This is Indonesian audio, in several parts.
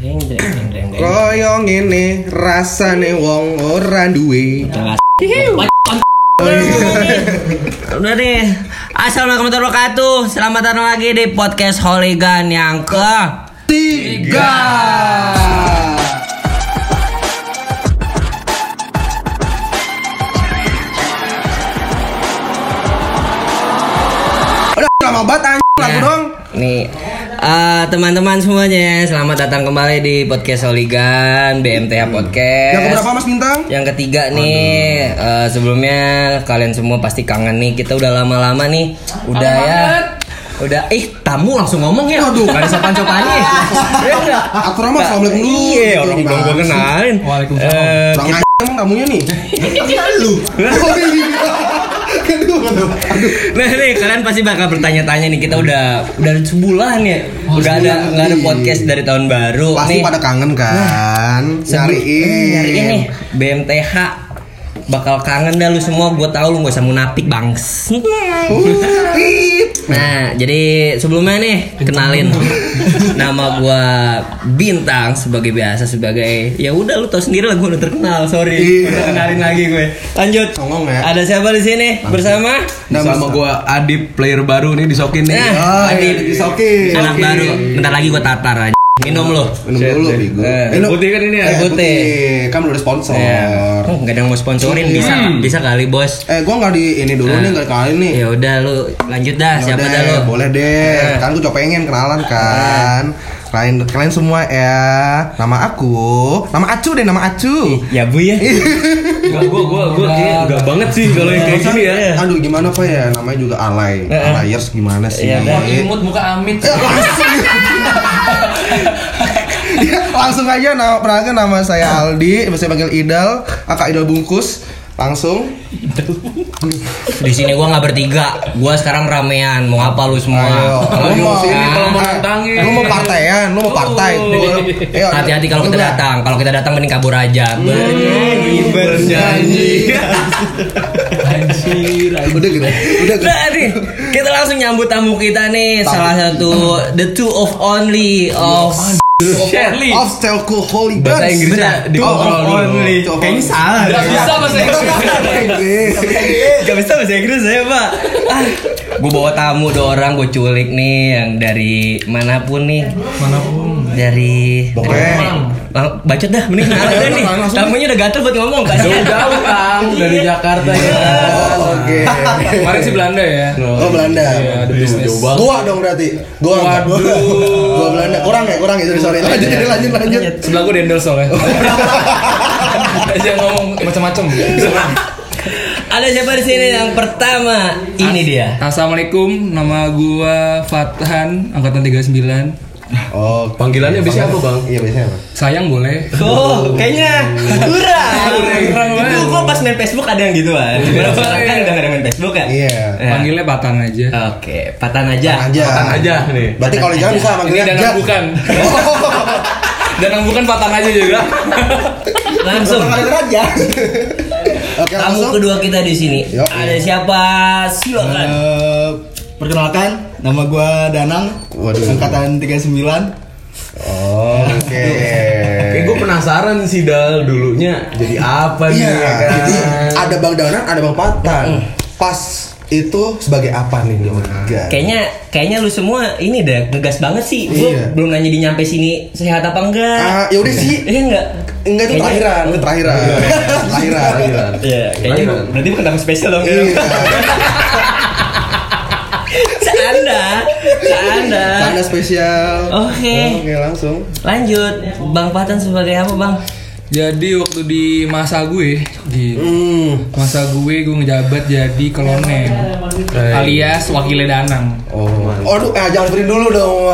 Koyong ini rasane wong ora duwe. Udah deh. Assalamualaikum warahmatullahi wabarakatuh. Selamat datang lagi di podcast Holigan yang ke-3. Udah lama banget anjing lagu dong. Nih teman-teman semuanya, selamat datang kembali di podcast Holigan BMTH Podcast. Yang keberapa Mas Bintang? Yang ketiga nih. Sebelumnya kalian semua pasti kangen nih. Kita udah lama-lama nih. Udah ya. Udah tamu langsung ngomong ya. Aduh, enggak ada sopan-sopannya. Ya enggak. Aku Rama assalamualaikum dulu. Iya, orang belum gua kenalin. Waalaikumsalam. Emang tamunya nih. Lu. Aduh. Nah nih kalian pasti bakal bertanya-tanya nih, kita udah sebulan ya, udah ada nggak ada podcast dari tahun baru. Pasti nih, pada kangen kan, nyariin nih BMTH bakal kangen dah lu semua, gue tau lu nggak usah munafik bangs. Nah jadi sebelumnya nih kenalin, nama gue Bintang sebagai biasa sebagai ya udah lu tau sendiri lah, gue udah terkenal, sorry udah kenalin lagi gue. Lanjut. Ada siapa di sini bersama? Sama gue Adip, player baru nih disokin nih. Adip disokin. Anak baru. Bentar lagi gue tatar aja. Minum dulu, Bigo. Putih kan ini ya? Putih. Kamu udah sponsor. Enggak ada yang mau sponsorin, bisa kali, Bos. Gua enggak di ini dulu nih, enggak kali nih. Ya udah lu lanjut dah, siapa dah lu? Boleh deh. Kan gua pengen kenalan kan. Kalian semua ya. Nama Acu. Ya Bu ya. Gua enggak banget sih kalau yang kayak gini ya. Aduh gimana Pak ya? Namanya juga alay. Alayers gimana sih? Ya imut muka amit. Ya, langsung aja perkenalkan, nama saya Aldi, biasa panggil Idal, kakak Idal bungkus. Langsung di sini gua enggak bertiga, gua sekarang ramean. Mau apa lu semua? Lu mau partaian, lu mau partai. Ayo, hati-hati kalau kita datang. Kalau kita datang mending kabur aja. Berjanji. Udah gitu. Nah, nih, kita langsung nyambut tamu kita nih, salah satu the two of only of Shirley of Telco Holy Guns. Bahasa Inggrisnya only. Kayaknya salah. Gak bisa bahasa Inggris saya Pak. Gue bawa tamu 2 orang, gue culik nih yang dari manapun nih. Dari Bogor. Bacot dah, mending kenalan nih. Tamunya udah gatel buat ngomong kan. Jauh-jauh Kang dari Jakarta ya. Oke. Kemarin sih Belanda ya. Oh Belanda. Gua dong berarti. Gua Belanda. Kurang ya, sorry. Lanjut. Sebelah gua dendel soalnya. Aja ngomong macam-macam. Ada siapa di sini yang pertama? Ini dia. Assalamualaikum, nama gua Fathan, angkatan 39. Oh, panggilannya biasanya apa, Bang? Iya, biasanya apa? Sayang boleh. Oh, kayaknya kurang banget. Itu kok pas main Facebook ada yang gituan. Kan udah enggak ada main Facebook kan? Iya. Panggilnya Patan aja. Oke, Patan aja nih. Berarti kalau jangan bisa panggilnya aja. Dan bukan Patan aja juga. Langsung. Tamu kedua kita di sini. Ada siapa? Silakan. Perkenalkan, nama gue Danang, angkatan 39. Oke. Gue penasaran sih Dal, dulunya jadi apa nih? Iya, kan? Jadi ada Bang Danang, ada Bang Patan. Pas itu sebagai apa nih? Kayaknya lu semua ini deh, ngegas banget sih. Gue belum nanya di nyampe sini sehat apa enggak. Yaudah sih. Iya enggak? Enggak, itu terakhiran. Iya, kayaknya berarti bukan tamu spesial dong. Canda spesial. Oke, langsung. Lanjut. Bang Patan sebagai apa, Bang? Jadi waktu di masa gue, gue ngejabat jadi kolonel. Alias wakilnya Danang. Jangan beri dulu dong.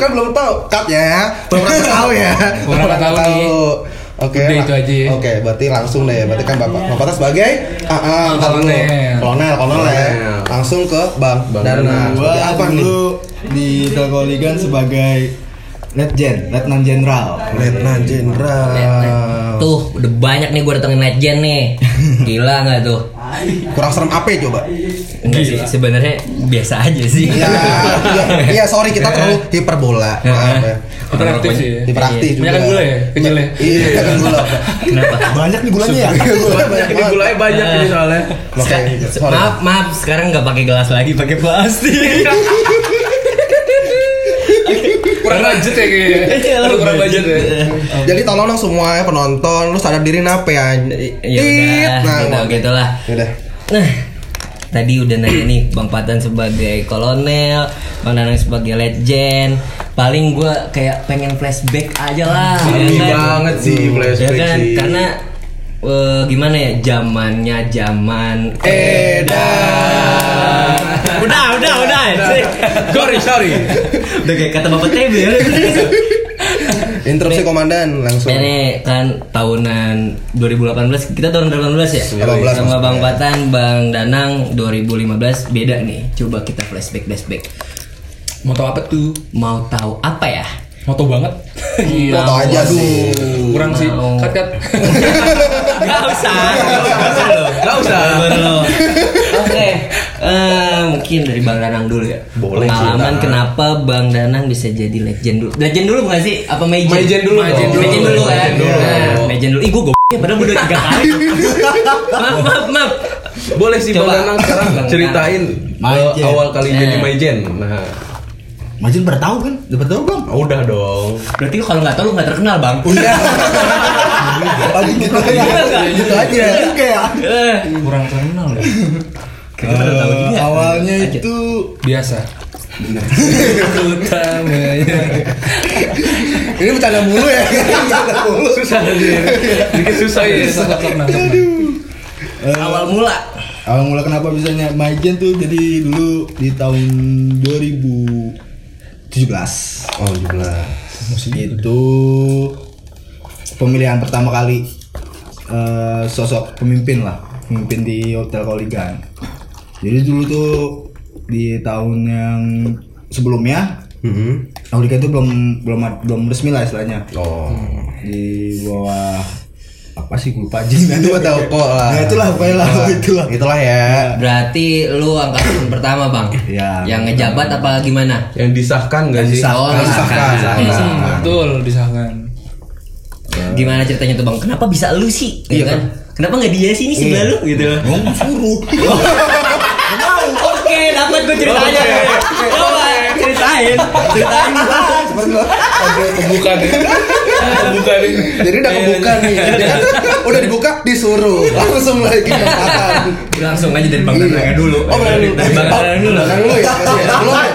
Kan belum tahu. Cut ya. Belum tahu. Oke, itu aja. Oke, berarti langsung deh. Berarti kan Bapak sebagai kolonel. Langsung ke Bang Danang. Apa dulu di Telco Holigan sebagai Letnan Jenderal. Tuh udah banyak nih gue datengin Letnan nih. Gila nggak tuh? Kurang serem apa coba? Sebenarnya biasa aja sih. Iya, sorry kita terlalu hiperbola. Maaf ya. Hiperaktif sih. Hiperaktif. Banyak gula ya? Kenyalnya. Iya, gula. Kenapa? Banyak nih gulanya ya. Gulanya banyak ini soalnya. Maaf, sekarang nggak pakai gelas lagi, pakai plastik. Kurang budget ya kayaknya. Kurang budget ya. Jadi tolong dong semua ya, penonton, lu sadar diri nape ya. Yaudah, gitulah. Nah, tadi udah nanya nih Bang Patan sebagai kolonel, Bang Nanang sebagai legend. Paling gue kayak pengen flashback aja lah. Sedih banget sih flashback. Karena gimana ya, zaman edan. Udah. Sorry. Udah kayak kata Bapak TB. Interupsi komandan langsung. Ini kan tahunan 2018. Kita tahun 2018 ya? 2018. Sama Bang Patan, Bang Danang 2015 beda nih. Coba kita flashback. Mau tahu apa ya? Mau tahu banget. Mau tahu aja sih. Kurang sih. Kat. Enggak usah. Oke. Mungkin dari Bang Danang dulu ya. Boleh. Pengalaman kenapa Bang Danang bisa jadi legend dulu? Legend dulu enggak sih? Apa Majen? Majen dulu. Ih, gue goblok. Padahal udah 3 kali. Maaf. Boleh sih Bang Danang sekarang ceritain awal kali jadi Majen. Nah. Majen bertahu kan? Bertahu Bang? Udah dong. Berarti kalau enggak tahu lu enggak terkenal, Bang. Udah. Gitu aja. Kayak kurang terkenal. Awalnya itu biasa. Ini bercanda mulu ya. Susah ya. Awal mula kenapa bisa Majen tuh, jadi dulu di tahun 2017. Oh, 17. Itu pemilihan pertama kali sosok pemimpin di Hotel Koligan. Jadi dulu tuh di tahun yang sebelumnya, Koligan itu belum resmi lah istilahnya. Oh. Di bawah apa sih lupa jenengan itu atau kok lah. Nah, itulah ya. Berarti lu angkatan pertama, Bang. Ya, yang ngejabat apa gimana? Yang disahkan enggak sih? Disahkan. Betul, disahkan. Gimana ceritanya tuh, Bang? Kenapa bisa lu sih? Iya kan? Kenapa nggak dia sih ini sebelah lu gitu? Gua suruh. Oke, dapat gue ceritanya. Ceritain. Kebuka nih. Jadi udah kebuka nih. Udah dibuka, disuruh. Langsung lagi Bang. Langsung aja dari Bang Danang dulu. Oh, dari Bang Danang dulu.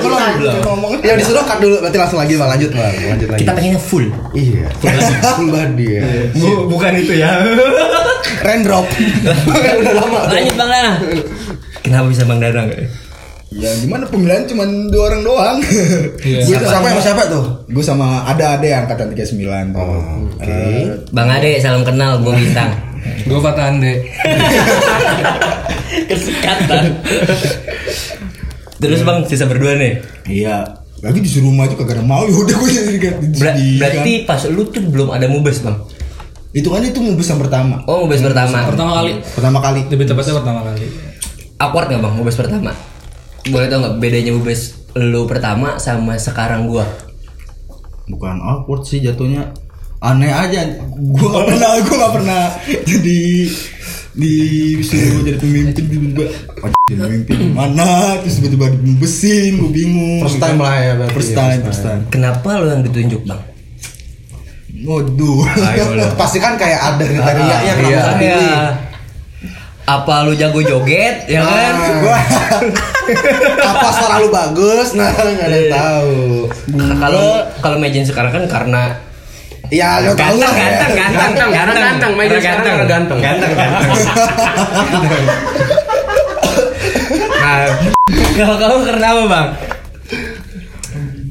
Belum. Ya disuruh cut dulu, berarti langsung lagi Bang, lanjut lagi. Kita pengennya full. Iya. Full body ya. Bukan itu ya. Raindrop. Udah lama. Lanjut Bang Danang. Kenapa bisa Bang Danang? Ya gimana, pemilihan cuma 2 orang doang. Gue siapa tuh? Gue sama Ade angkatan 39. Oh, oke. Okay. Bang Ade, salam kenal, gue Bintang. Gue Fatan Ade. Kesekatan. Terus Bang, sisa berdua nih. Iya. Lagi disuruh maju kagak mau, yaudah gue jadi Berarti pas lu tuh belum ada mubes, Bang. Itu mubes yang pertama. Oh, mubes pertama. Pertama kali. Lebih tepatnya pertama kali. Awkward enggak, Bang, mubes pertama? Boleh tau gak bedanya mubes lu pertama sama sekarang gua? Bukan awkward sih jatuhnya, aneh aja. Gua gak pernah jadi disuruh jadi pemimpin tiba-tiba. Jadi pemimpin mana? Terus tiba-tiba dimubesin, gua bingung. First time. Kenapa lu yang ditunjuk, Bang? Waduh. Pasti kan kayak ada kriteria yang kamu pilih. Apa lu jago joget, ya kan? Apa suara lu bagus? Nah, nggak ada yang tahu. Kalau Majen sekarang kan karena ya lu tahu lah. Ganteng. Majen sekarang ganteng. Nah, kalau kamu karena apa, Bang?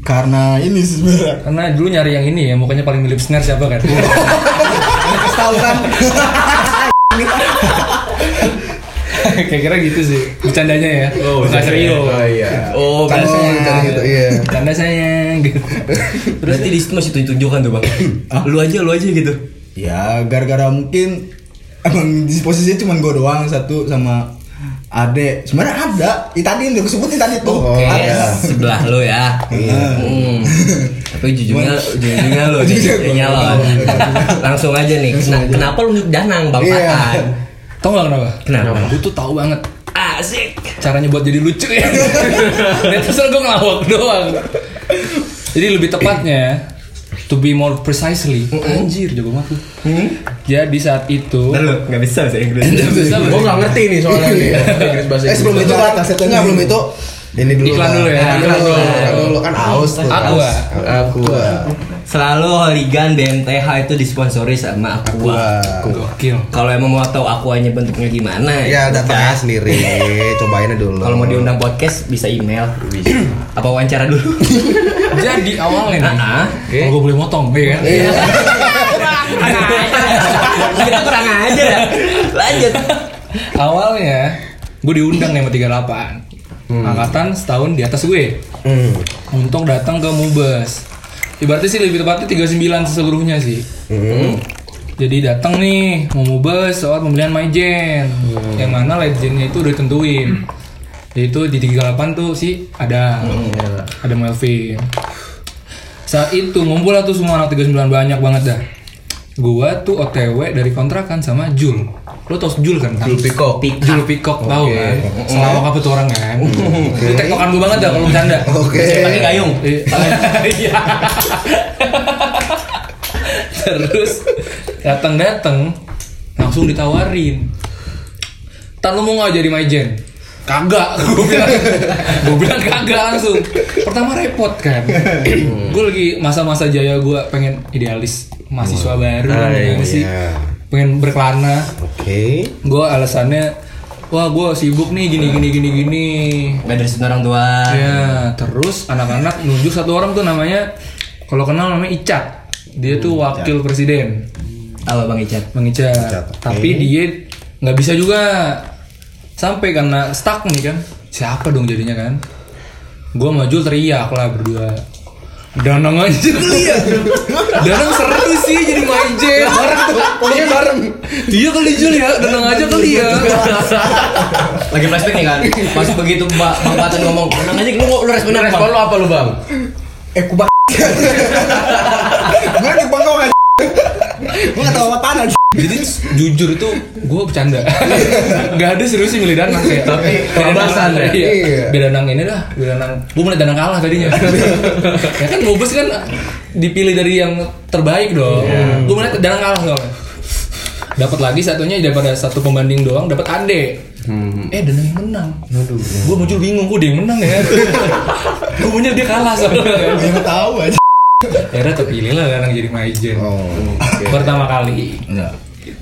Karena ini sebenarnya. Karena dulu nyari yang ini ya, mukanya paling mirip Snare siapa kan? Tahu kan? Kira-kira gitu sih bercandanya ya. Oh, nggak serius. Oh iya. Oh, bercanda sayang gitu. Iya. Bercanda sayang gitu. Berarti di situ masih tunjukkan tuh, Bang. Ah? Lu aja gitu. Ya, gara-gara mungkin emang di posisinya cuma gue doang satu sama Ade. Sebenarnya ada. Tadi yang disebutin tadi tuh. Okay. Ada sebelah lo ya. Tapi jujurnya lo nyalon. Langsung aja nih. Kenapa lu danang Bang Patan? Tahu enggak kenapa? Gue tuh tahu banget. Asik. Caranya buat jadi lucu ya. Terus gue ngelawak doang. Jadi lebih tepatnya to be more precisely, anjir jago banget. Jadi saat itu, lalu nggak bisa bahasa Inggris. Gue nggak ngerti nih soalnya nih. Inggris bahasa Inggris. Sebelum itu kan, setengah belum itu. Ini dulu. Iklan dulu ya. Iklan dulu kan aus. Aqua. Selalu Hooligan BMTH itu disponsori sama Aqua. Gokil. Kalau emang mau tahu Aquanya bentuknya gimana? Ya datangnya sendiri. Cobain dulu. Kalau mau diundang podcast bisa email. Apa wawancara dulu? Jadi awalnya, kalau gue boleh motong, ya kan? Kita kurang aja. Lanjut. Awalnya, gue diundang sama 38. Angkatan setahun di atas gue untuk datang ke Mubes. Ibaratnya sih lebih tepatnya 39 seluruhnya sih. Jadi datang nih mau Mubes soal pembelian Majen yang mana legendnya itu udah tentuin. Itu di 38 tuh sih ada Melvin. Saat itu ngumpul lah tuh semua anak 39 banyak banget dah. Gua tuh OTW dari kontrakan sama Jul. Lo tau Jul kan? Jul Pikok tau kan? Selawak apa tuh orang kan? Itu tektokan gue banget dah kalau bercanda. Oke. Pakai gayung. Iya. Terus dateng langsung ditawarin. Tan, lu mau gak jadi majen? Kagak. Gue bilang kagak langsung. Pertama repot kan. Gue lagi masa-masa jaya gue pengen idealis. Mahasiswa baru masih pengen berkelana. Oke. Gue alasannya, wah gue sibuk nih gini. Gak dari satu orang tua. Ya, terus anak-anak nunjuk satu orang tuh namanya, kalau kenal namanya Icat. Dia tuh wakil presiden. Apa Bang Icat? Bang Icat. Okay. Tapi dia nggak bisa juga sampai karena stuck nih kan. Siapa dong jadinya kan? Gue maju teriak lah berdua. Danang aja kali ya. Danang seru sih jadi majen. Pokoknya bareng. Dia kali Jul ya, Danang aja kali ya. Lagi flashback nih kan. Pas begitu Bang Patan ngomong, Danang aja lu responnya apa lu Bang? Ku bang. Gua di bangkok aja. Gua enggak tahu apaan aja. Jadi jujur itu gua bercanda. Enggak ada serius sih milih Danang kayak. Tapi kebasan ya. Iya. Danang ini dah, Danang. Gua mulai Danang kalah tadinya. Ya kan Mubes kan dipilih dari yang terbaik dong. Yeah. Gua mulai Danang kalah soalnya. Dapat lagi satunya daripada satu pembanding doang dapat Ade. Danang yang menang. Aduh. Gua muncul bingung kok dia yang menang ya. Gua punya dia kalah soalnya. Enggak tahu aja. Akhirnya terpilih lah Danang jadi majen. Okay. Pertama kali.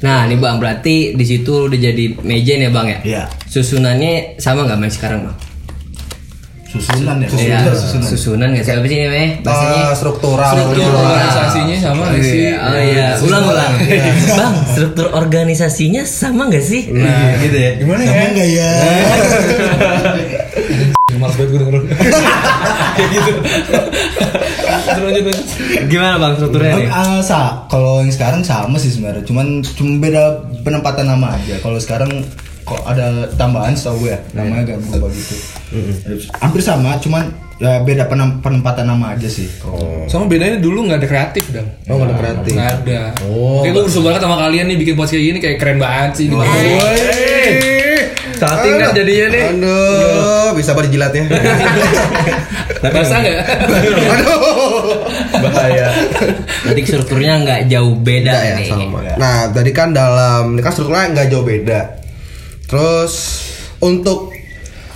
Nah ini Bang, berarti di situ udah jadi majen ya Bang ya? Iya. Susunannya sama nggak main sekarang Bang? Susunan nggak sih? Apa sih namanya? Bahasanya struktur organisasinya sama nggak sih? Oh iya. Ulang. Bang, struktur organisasinya sama nggak sih? Nah gitu ya. Gimana ya? Sama nggak ya? Malas banget gue dengerin. Kayak gitu. Lanjut. Gimana Bang strukturnya nih? Kalau yang sekarang sama sih sebenarnya, cuman beda penempatan nama aja. Kalau sekarang kok ada tambahan setahu gue ya, namanya agak berubah gitu. Hampir sama, cuman ya beda penempatan nama aja sih. Sama bedanya dulu nggak ada kreatif dong. Oh nggak ada kreatif. Nggak ada. Kayak gue bersyukur banget sama kalian nih bikin podcast kayak gini, kayak keren banget sih. Salting kan jadinya nih. Aduh, bisa apa dijilatnya? Basah nggak? Aduh, bahaya. Jadi strukturnya nggak jauh beda ya, nih. Sama. Nah, tadi kan dalam strukturnya nggak jauh beda. Terus untuk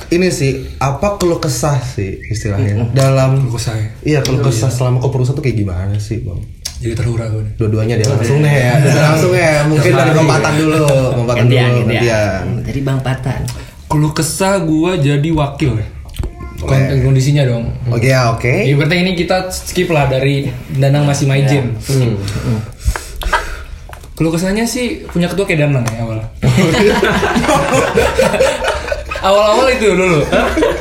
ini sih apa keluh kesah sih istilahnya dalam keluh kesah. Iya keluh kesah selama kau perusahaan tuh kayak gimana sih Bang? Jadi terhura gue. Dua-duanya dia langsung ya. Mungkin dari Bang Patan dulu. Gantian. Dari Bang Patan. Keluh kesah gue jadi wakil ya. Kondisinya dong. Oke. Berarti ini kita skip lah dari Danang masih majen. Keluh kesahnya sih punya ketua kayak Danang ya awalnya. Awal-awal itu dulu.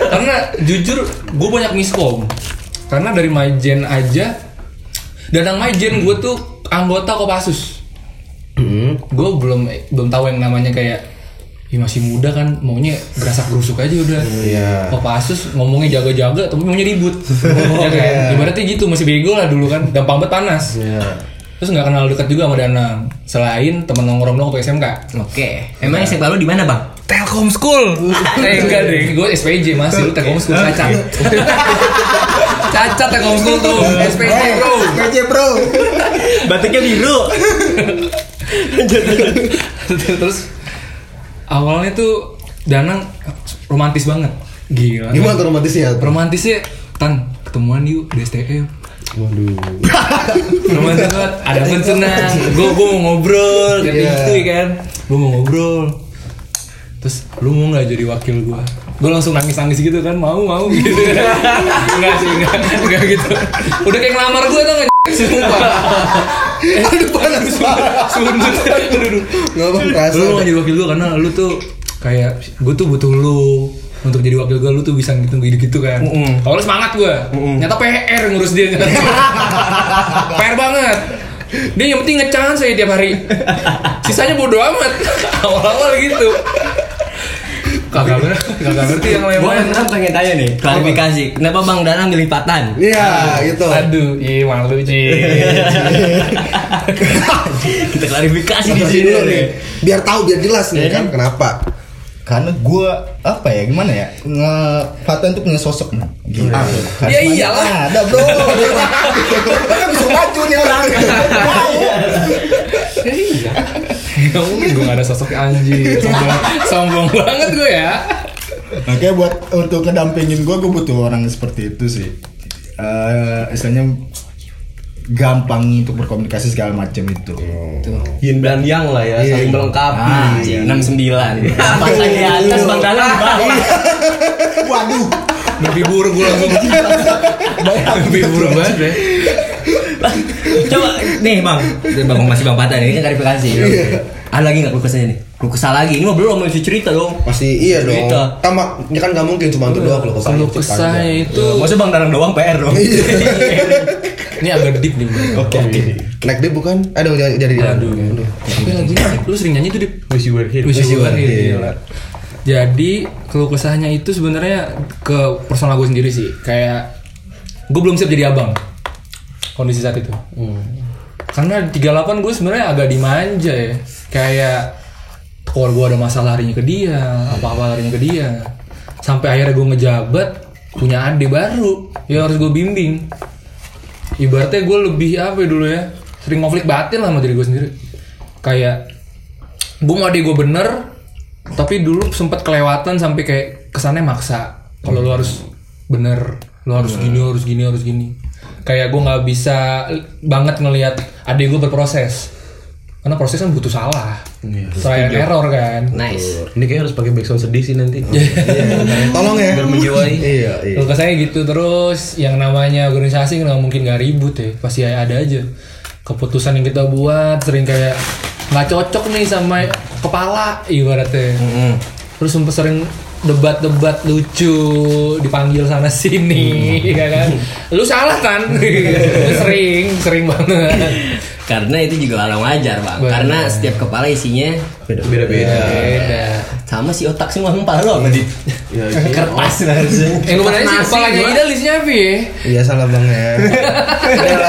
Karena jujur gue banyak miskom. Karena dari Majen aja Danang Majen gue tuh anggota Kopassus. Gue belum tahu yang namanya kayak ya masih muda kan, maunya berasak berusuk aja udah. Yeah. Kopassus ngomongnya jaga-jaga tapi maunya ribut. Ya kan? Yeah. Ibaratnya gitu, masih bego lah dulu kan, gampang banget panas. Yeah. Terus nggak kenal dekat juga sama Danang selain teman nongkrong ke SMK. Oke. Emang SMK lu di mana bang? Telkom School. Enggak deh, gue SPJ masih. Lu Telkom School cacat. Cacat Telkom School tuh. SPJ bro. SPJ bro. Batiknya biru. Terus awalnya tuh Danang romantis banget. Gila. Gimana tuh romantisnya? Romantisnya Tan ketemuan yuk di STM. Waduh. Teman banget, ada pun senang. Gue mau ngobrol kayak gitu kan. Gue mau ngobrol. Terus lu mau enggak jadi wakil gue? Gue langsung nangis-nangis gitu kan, mau gitu. Enggak sih, enggak gitu. Udah kayak ngelamar gue tuh enggak sumpah. Aduh panas banget. Sundut. Enggak apa-apa. Lu mau jadi wakil gue karena lu tuh kayak gue tuh butuh lu. Untuk jadi wakil gue, lu tuh bisa gitu kan. Kalau semangat gue, nyata PR ngurus dia. PR banget. Dia yang penting ngecan saya tiap hari. Sisanya bodo amat. Awal-awal gitu. Kakak ngerti yang lain. Gue kan pengen tanya nih, klarifikasi. Kenapa Bang Danang milih Patan? Iya, gitu. Aduh, ih malu sih. Kita klarifikasi di sini nih. Biar tahu, biar jelas nih kan kenapa. Karena gue apa ya gimana ya Patan tuh punya sosok nih gitu. Ya iyalah ada bro. Kan bisa maju nih orang. Gak mungkin gue gak ada sosok anjir. Sombong banget gue ya. Makanya buat untuk ngedampingin gue butuh orang seperti itu sih. Istilahnya gampang untuk berkomunikasi segala macam itu. Yin dan yang lah ya, saling melengkapi. 69. Pas lagi atas Bang Danang di bawah. Waduh, lebih buruk gue langsung. Lebih buruk banget deh. Coba nih Bang, masih Bang Patan ini kan klarifikasi. Ada lagi nggak kelukesannya nih? Kelukesah lagi ini mah belum mau cerita dong. Pasti iya dong. Tama, ya kan nggak mungkin cuma itu doang kelukesahnya. Kelukesahnya itu. Maksudnya Bang Danang doang PR dong. Ini agak deep nih. Oke. Naik deep bukan? Aduh jadi. Aduh. Tapi lagi lu sering nyanyi tuh di Wish You Were Here. Jadi keluh kesahnya itu sebenarnya ke personal gue sendiri sih. Kayak gue belum siap jadi abang. Kondisi saat itu. Karena 38 gue sebenarnya agak dimanja ya. Kayak kalau gue ada masalah harinya ke dia, apa-apa harinya ke dia. Sampai akhirnya gue ngejabat punya adik baru. Ya harus gue bimbing. Ibaratnya gue lebih apa ya dulu ya, sering konflik batin lah sama diri gue sendiri. Kayak gue mau adik gue bener, tapi dulu sempet kelewatan sampai kayak kesannya maksa. Kalau lu harus bener, lu harus gini, harus gini. Kayak gue nggak bisa banget ngelihat adik gue berproses, karena prosesnya butuh salah, saya error kan. Nice. Ini kayaknya harus pakai background sedih sih nanti. Tolong ya. Biar menjiwai. Iya. Kalau saya gitu terus, yang namanya organisasi nggak mungkin nggak ribut ya. Pasti ada aja. Keputusan yang kita buat sering kayak nggak cocok nih sama kepala ibaratnya. Terus sempat sering debat-debat lucu dipanggil sana sini, kan? Lu salah kan? sering banget. Karena itu juga alam wajar bang. Bener. Karena setiap kepala isinya beda-beda. Sama si otak semua empal lo tadi. Ya, kertas lah harusnya. Yang kemana sih kepalanya Ida listnya apa ya? Iya salah bang ya.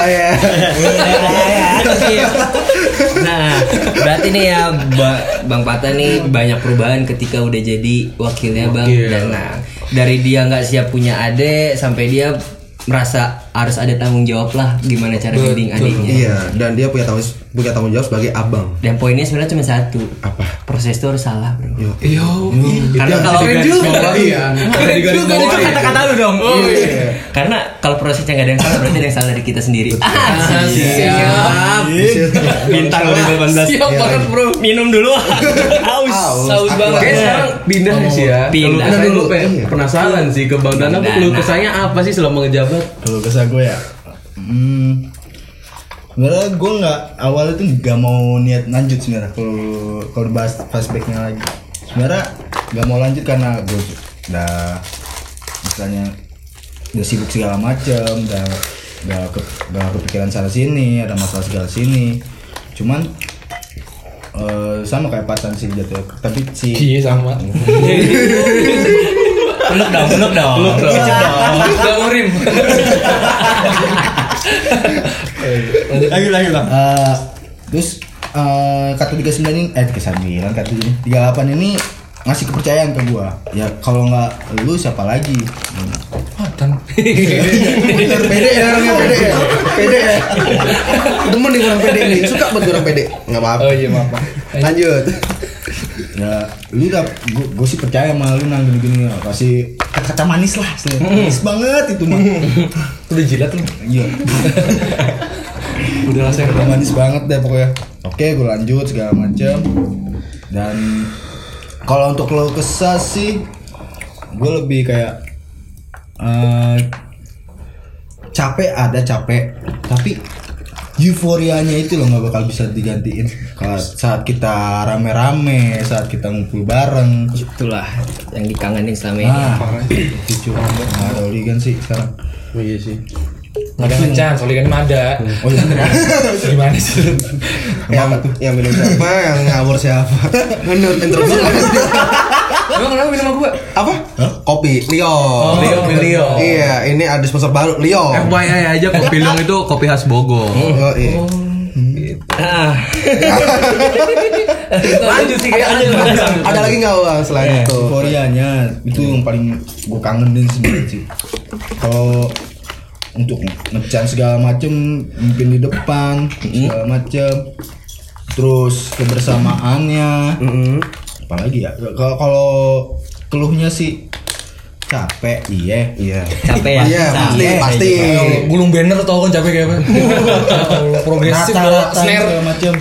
Ya. Nah berarti nih ya Bang Patan nih banyak perubahan ketika udah jadi wakilnya Bang Danang. Dari dia nggak siap punya adik sampai dia merasa harus ada tanggung jawab lah gimana cara bimbing adiknya. Iya, dan dia punya tanggung jawab sebagai abang. Dan poinnya sebenarnya cuma satu. Apa? Proses itu harus salah, bro. Karena kalau kata-kata lu dong. Karena kalau prosesnya nggak ada yang salah berarti ada yang salah dari kita sendiri. Siap. Bintang 2018. Siap banget bro. Minum dulu. Haus banget. Sekarang pindah sih ya. Pindah dulu. Penasaran sih ke Bang Danang, lu kesannya apa sih selama ngejabat? Kalau kesah gue ya Sebenarnya gue nggak, awalnya tuh nggak mau niat lanjut sebenarnya. Kalau bahas flashbacknya lagi, sebenarnya nggak mau lanjut karena gue udah misalnya udah sibuk segala macem, udah kepikiran sana sini, ada masalah segala sini. Cuman sama kayak pasan sih jatuh, tapi sih iya sama. Peluk dong. Gak urim. Lagi lah. Terus kata 39 ini, kata 38 ini ngasih kepercayaan ke gua. Ya kalau nggak lu siapa lagi? Patan. Pede ya, orangnya pede ya. Pede ya. Temen nih orang pede nih, suka buat orang pede. Nggak apa-apa. Oh iya maaf. Lanjut. Ya lu udah, gue sih percaya sama lu nang gini-gini, kasih kaca manis lah, manis banget itu mah. Udah jilat lu. Iya. Udah rasanya manis banget deh pokoknya. Oke, gue lanjut segala macam. Dan kalau untuk lo kesah sih, gue lebih kayak capek, tapi euforianya itu loh nggak bakal bisa digantiin saat kita rame-rame, saat kita ngumpul bareng. Itulah yang dikangenin selama ini. Lucu banget. Nggak ada oligan sih sekarang. Oh iya sih. Nggak ada ngecan, oligan mah ada. Oh iya. Gimana sih? Yang minum siapa, yang ngawur siapa? Menurut interview. Emang kenapa minum sama gue? Apa? Hah? Kopi Leo. Oh, Leo. Iya, ini ada sponsor baru Leo. FYI aja, kopi Leo itu kopi khas Bogor. Oh iya. Lanjut sih kayak ada lagi nggak uang selain itu? Koreanya itu yang paling gue kangenin sebenarnya. Kalau untuk ngecan segala macem, mungkin di depan segala macem. Terus kebersamaannya. Apalagi ya, kalau keluhnya sih capek, iya. Capek ya? Iya, pasti. Gulung banner tau kan capek kayak apa? Progresif, snare macam.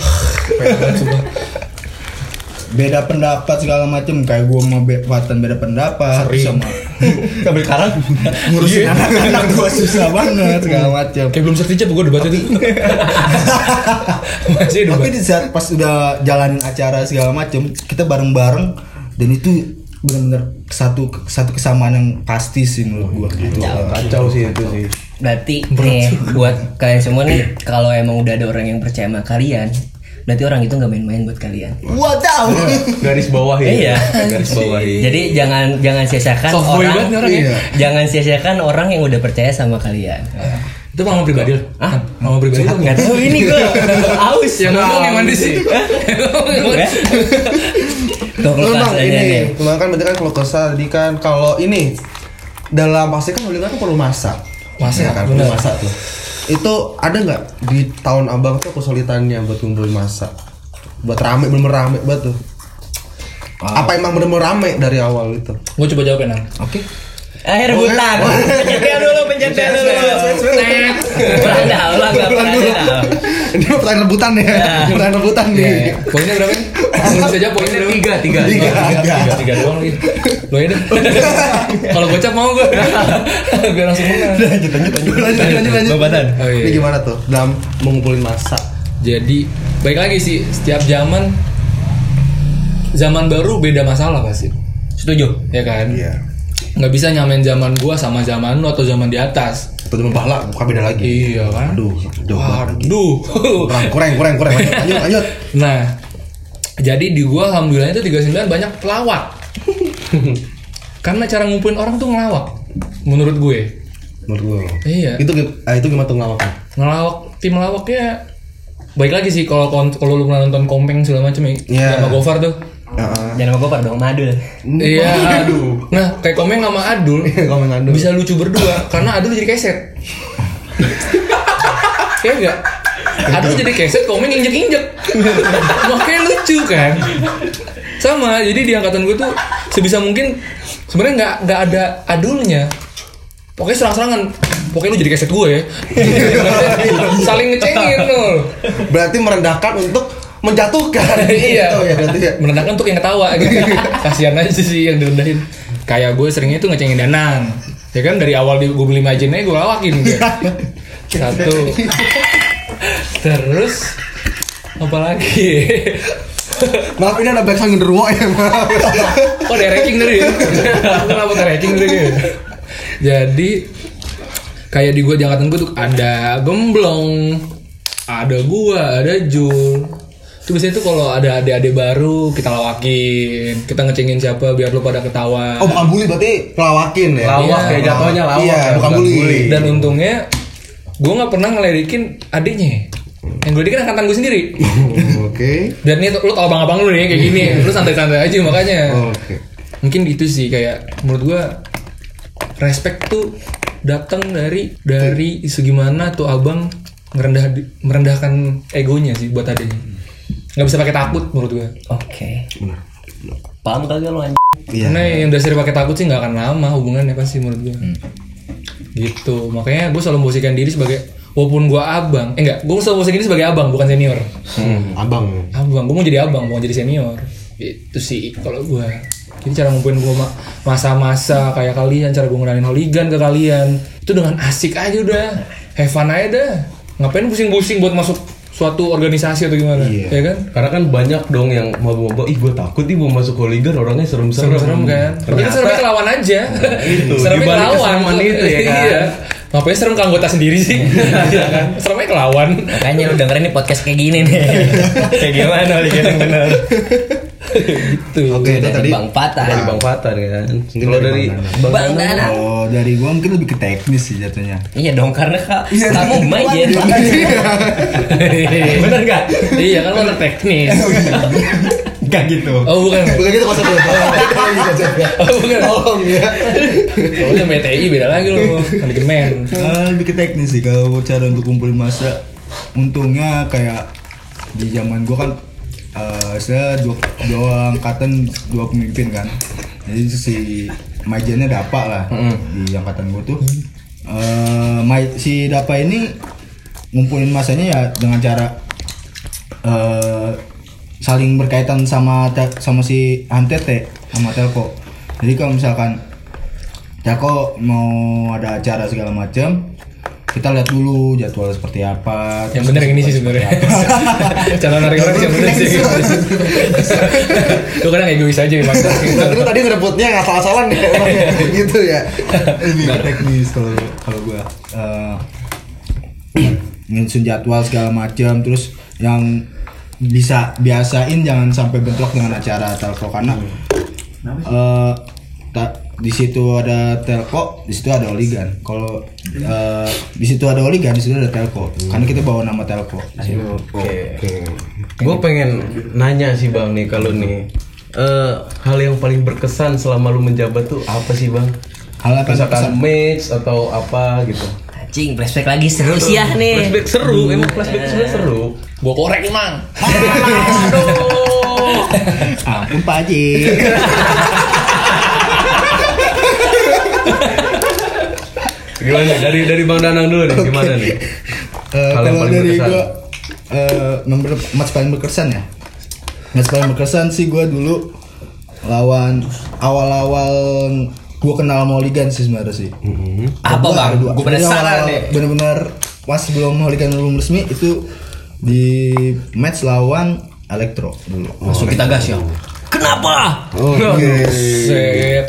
Beda pendapat segala macam, kayak gue mau Fatan beda pendapat. Sering. Kabel karang ngurusin anak-anak gue susah banget segala macam. Kayak belum serticap gue debat itu. Masih debat. Tapi di saat pas udah jalanin acara segala macam, kita bareng-bareng dan itu benar-benar satu kesamaan yang pasti sih menurut gue gitu. Kacau sih itu sih. Berarti nih buat kalian semua nih, kalau emang udah ada orang yang percaya sama kalian, berarti orang itu nggak main-main buat kalian. Wadaw. Garis bawah ya. Iya. Garis bawah. Jadi jangan sia-siakan orang. Iya. Jangan sia-siakan orang yang udah percaya sama kalian. Itu mama pribadi loh. Ah, mama pribadi loh. Nggak tahu ini gue. Aus yang ngomong yang mana sih? Memang ini. Memang kan berarti kan kalau kesal tadi kan kalau ini dalam pasti kan beliau kan perlu masak. Masak kan perlu masak tuh. Itu ada nggak di tahun abang tuh kesulitannya buat ngumpul masa, buat rame belum rame buat tuh? Apa emang bener-bener rame dari awal itu? Gue coba jawabin nang. Oke. Rebutan. Pencetel dulu. Ulang. Ini pertanyaan rebutan ya. Pertanyaan rebutan nih. Poinnya berapa nih? Langsung saja poinnya 3 doang lagi. Lo ya deh. Kalau gocap mau gue. Biar langsung menang. Lanjut. Babatan. Ini gimana tuh dalam mengumpulin masa? Jadi baik lagi sih, setiap zaman baru beda masalah pasti. Setuju? Ya kan? Iya. Nggak bisa nyamain zaman gua sama zaman lu atau zaman di atas atau zaman pala, bukan beda lagi. Iya kan? Aduh. Kurang. Lanjut. Nah, jadi di gua alhamdulillahnya itu 39 banyak pelawak. Karena cara ngumpulin orang tuh ngelawak. Menurut gue. Iya. Itu gimana tuh ngelawaknya? Ngelawak, tim lawaknya baik lagi sih kalau lu pernah nonton Kompeng segala macam ya. Yeah. Sama Gofar tuh. Jangan sama Gopar dong, sama Adul. Iya, Adul. Nah, kayak Komeng sama Adul, bisa lucu berdua karena Adul jadi keset. Iya enggak? Adul jadi keset, Komeng injek-injek. Makanya lucu kan? Sama, jadi di angkatan gue tuh sebisa mungkin sebenarnya enggak ada Adulnya. Pokoknya serang-serangan. Pokoknya lu jadi keset gue ya. Saling ngecengin tuh. Berarti merendahkan untuk menjatuhkan. Iya. Gitu, ya, berarti ya. Merendahkan untuk yang ketawa gitu. Kasihan aja sih yang direndahin. Kayak gue seringnya tuh ngecengin Danang. Ya kan dari awal gue beli majennya gue lawakin gitu. Satu. Terus apalagi? Maaf ini ada backsound genderuwo ya maaf. Oh ada ranking tadi ya? Kenapa ada ranking tadi ya? Jadi kayak di gua di angkatan gua tuh ada Gemblong, ada gua, ada Jul. Itu biasanya tuh kalau ada adik-adik baru kita lawakin, kita ngecengin siapa biar lu pada ketawa. Oh bukan bully berarti lawakin ya? Lawak ya, kayak jatuhnya lawak. Iya bukan bully. Dan untungnya gue gak pernah ngeledekin adiknya. Yang gue ledekin angkatan gue sendiri. Oke. Dan ini lu tau abang-abang lu nih kayak gini. Lu santai-santai aja makanya. Oke. Mungkin gitu sih kayak menurut gue respect tuh datang dari segimana tuh abang merendahkan egonya sih buat adiknya. Gak bisa pakai takut menurut gue. Oke. Benar. Paham kagak lu anjing? Iya. Karena yang dasar pakai takut sih gak akan lama hubungannya pasti menurut gue. Gitu, makanya gue selalu memposisikan diri sebagai walaupun gue abang, gue selalu memposisikan diri sebagai abang bukan senior. Abang, gue mau jadi abang bukan jadi senior. Itu sih kalau gue. Jadi cara ngumpulin gue masa-masa kayak kalian, cara gue ngeranin holigan ke kalian itu dengan asik aja udah, have fun aja dah. Ngapain pusing-pusing buat masuk suatu organisasi atau gimana, iya. Ya kan? Karena kan banyak dong yang mabuk-mabuk, gue takut mau masuk holigan orangnya serem-serem kan? Tapi kan seremnya kelawan aja, itu. Seremnya kelawan itu ya kan? Iya. Ngapain serem ke anggota sendiri sih? Seremnya kelawan. Makanya lu dengerin nih podcast kayak gini nih. Kayak gimana holigan yang benar? Gitu. Oke, itu tadi Bang Patan kan. Kalau dari Bang Nana. Oh, dari gua mungkin lebih ke teknis sih jatuhnya. Iya dong, karena kamu main game. Benar enggak? Iya, kan lu teknis. Enggak gitu. Oh, bukan gitu konsepnya. Oh, bukan. Oh, iya. Soalnya MTI beda lagi lu, kan dikemen. Lebih ke teknis sih kalau cara untuk kumpulin massa. Untungnya kayak di zaman gua kan saya dua angkatan dua pemimpin kan, jadi si Majannya Dapa lah di angkatan gue tuh si Dapa ini ngumpulin masanya ya dengan cara saling berkaitan sama si Antete sama Telko. Jadi kalau misalkan Telko mau ada acara segala macam, kita lihat dulu jadwal seperti apa. Yang benar ini sih sebenarnya. Cara narik orang yang benar sih. Gue kadang egois aja memang. Itu tadi ngerebutnya enggak salah-salah nih orangnya. Gitu ya. Ini teknis kalau gua nyusun jadwal segala macam, terus yang bisa biasain jangan sampai bentrok dengan acara Telko karena di situ ada Telko, di situ ada Oligan. Kalau di situ ada Oligan, di situ ada Telko. Karena kita bawa nama Telko. Oke. Gue pengen nanya sih Bang nih kalau nih hal yang paling berkesan selama lu menjabat tuh apa sih Bang? Hal apa? Misalkan match atau apa gitu. Cing, flashback lagi seru sih ya nih. Flashback seru, emang flashback seru. Gua korek emang. Aduh. Ampun Pak Haji. Gimana dari Bang Danang dulu nih, gimana nih? Kalau dari gue match paling berkesan ya. Match paling berkesan sih gue dulu lawan awal-awal gue kenal Moligan sih sebenarnya sih. Apa Bang? Gue penasaran nih. Bener-bener pas sebelum Moligan belum resmi itu di match lawan Elektro dulu. Langsung kita gas ya. Kenapa? Set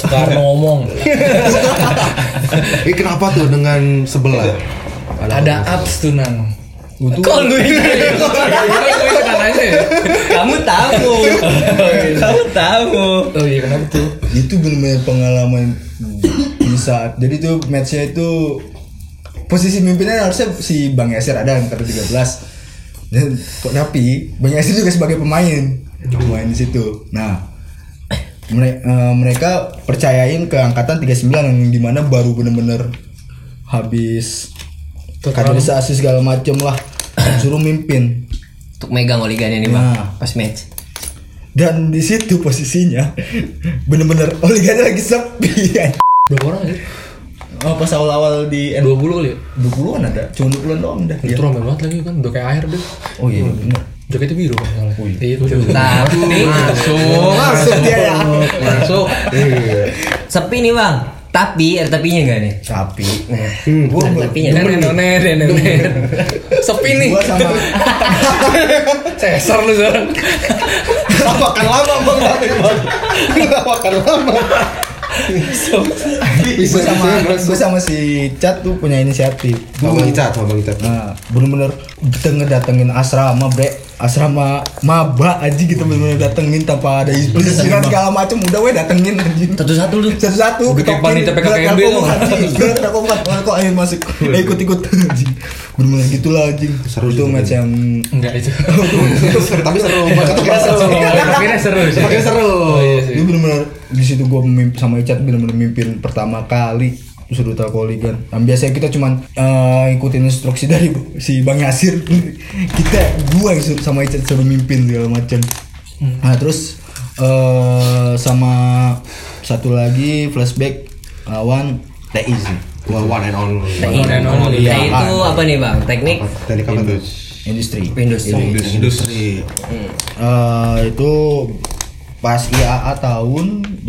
karena ngomong. Ini kenapa tuh dengan sebelah? Ada abs tuh Nang. Kok lu ini? Kamu tahu. Oh iya kenapa tuh? Itu benar-benar pengalaman di saat. Jadi tuh matchnya itu posisi mimpinnya harusnya si Bang Yasir ada angkatan 13. Dan tapi Bang Yasir juga sebagai pemain di situ. Nah, mereka percayain ke angkatan 39 yang dimana baru bener-bener habis kaderisasi segala macem lah, suruh mimpin untuk megang oligannya nih Bang pas match. Dan di situ posisinya bener-bener oligannya lagi sepi. Berapa orang ya? Oh, pas awal-awal di 20 kali ya? 20-an ada, cuma 20-an doang dah. Itu ramai banget lagi kan, udah kayak air deh. Oh iya bener. Jaketnya biru kan soalnya. Masuk. Masuk dia ya. Masuk. Sepi nih Bang. Tapi ada tapinya enggak nih? Tapi. Gua tapinya kan nenek. Sepi nih. Gua sama Cesar lu sekarang. Lawakan lama Bang. Lawakan lama. Gue sama si Cat tuh punya inisiatif. Bang Cat. Nah, bener-bener kita ngedatengin asrama, bre. Asrama maba aja gitu, bener-bener datengin tanpa ada izin segala macam. Udah we datengin anjing. Satu-satu. Kita panitia PKKMB loh. Kita kok akhir masuk. Ikut-ikut anjing. Bener-bener gitulah anjing. Seru tuh macam enggak itu. Tapi seru. Makin seru. Ini bener-bener di situ gue sama Icat bener-bener mimpin pertama kali sudut alkoholigan. Nah, biasanya kita cuman ikutin instruksi dari si Bang Yasir. Gue sama Icat suruh mimpin segala macam. Nah terus sama satu lagi flashback lawan TI sih. One and only. TI itu apa nih Bang? Teknik? Teknik apa tuh? Industri. Itu pas IAA tahun 2018.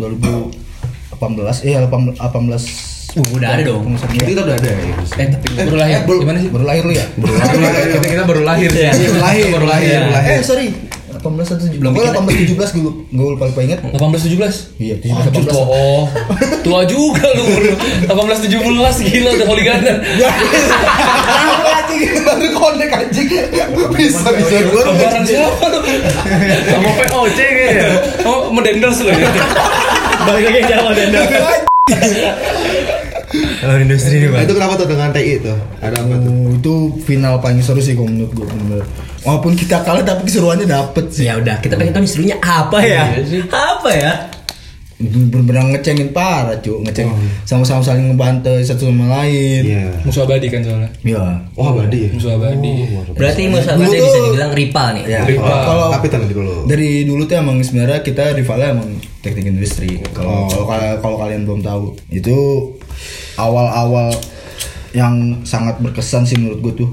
Udah ada dong. Kita udah ada ya. Tapi baru lahir. Gimana sih? Baru lahir. Sorry. 18 belum. 1817 dulu. Enggak lupa ingat. 1817. Iya, 1817. Oh. Tua juga lu. 1817 gila udah holiganer. Baru konek anjing. Bisa gua. Barang siapa tuh? Sama POC kayaknya. Oh, mendendels lu ya. Balik lagi yang jalan mendendels. Kalau industri nih Bang. Itu kenapa tuh dengan TI itu? Ada apa tuh? Itu final paling seru sih kalau menurut gue. Walaupun kita kalah tapi keseruannya dapet sih. Ya udah, kita pengen tahu serunya apa ya? Apa ya? Bener-bener ngecengin parah, Cuk. Sama-sama saling ngebantai satu sama lain. Yeah. Musuh abadi kan soalnya. Iya. Oh, abadi. Musuh abadi. Oh, berarti musuh abadi bisa dibilang rival nih. Ya. Rival. Kalau kapitan dulu. Dari dulu tuh emang sebenarnya kita rivalnya emang teknik industri. Kalau kalian belum tahu, itu awal-awal yang sangat berkesan sih menurut gue tuh.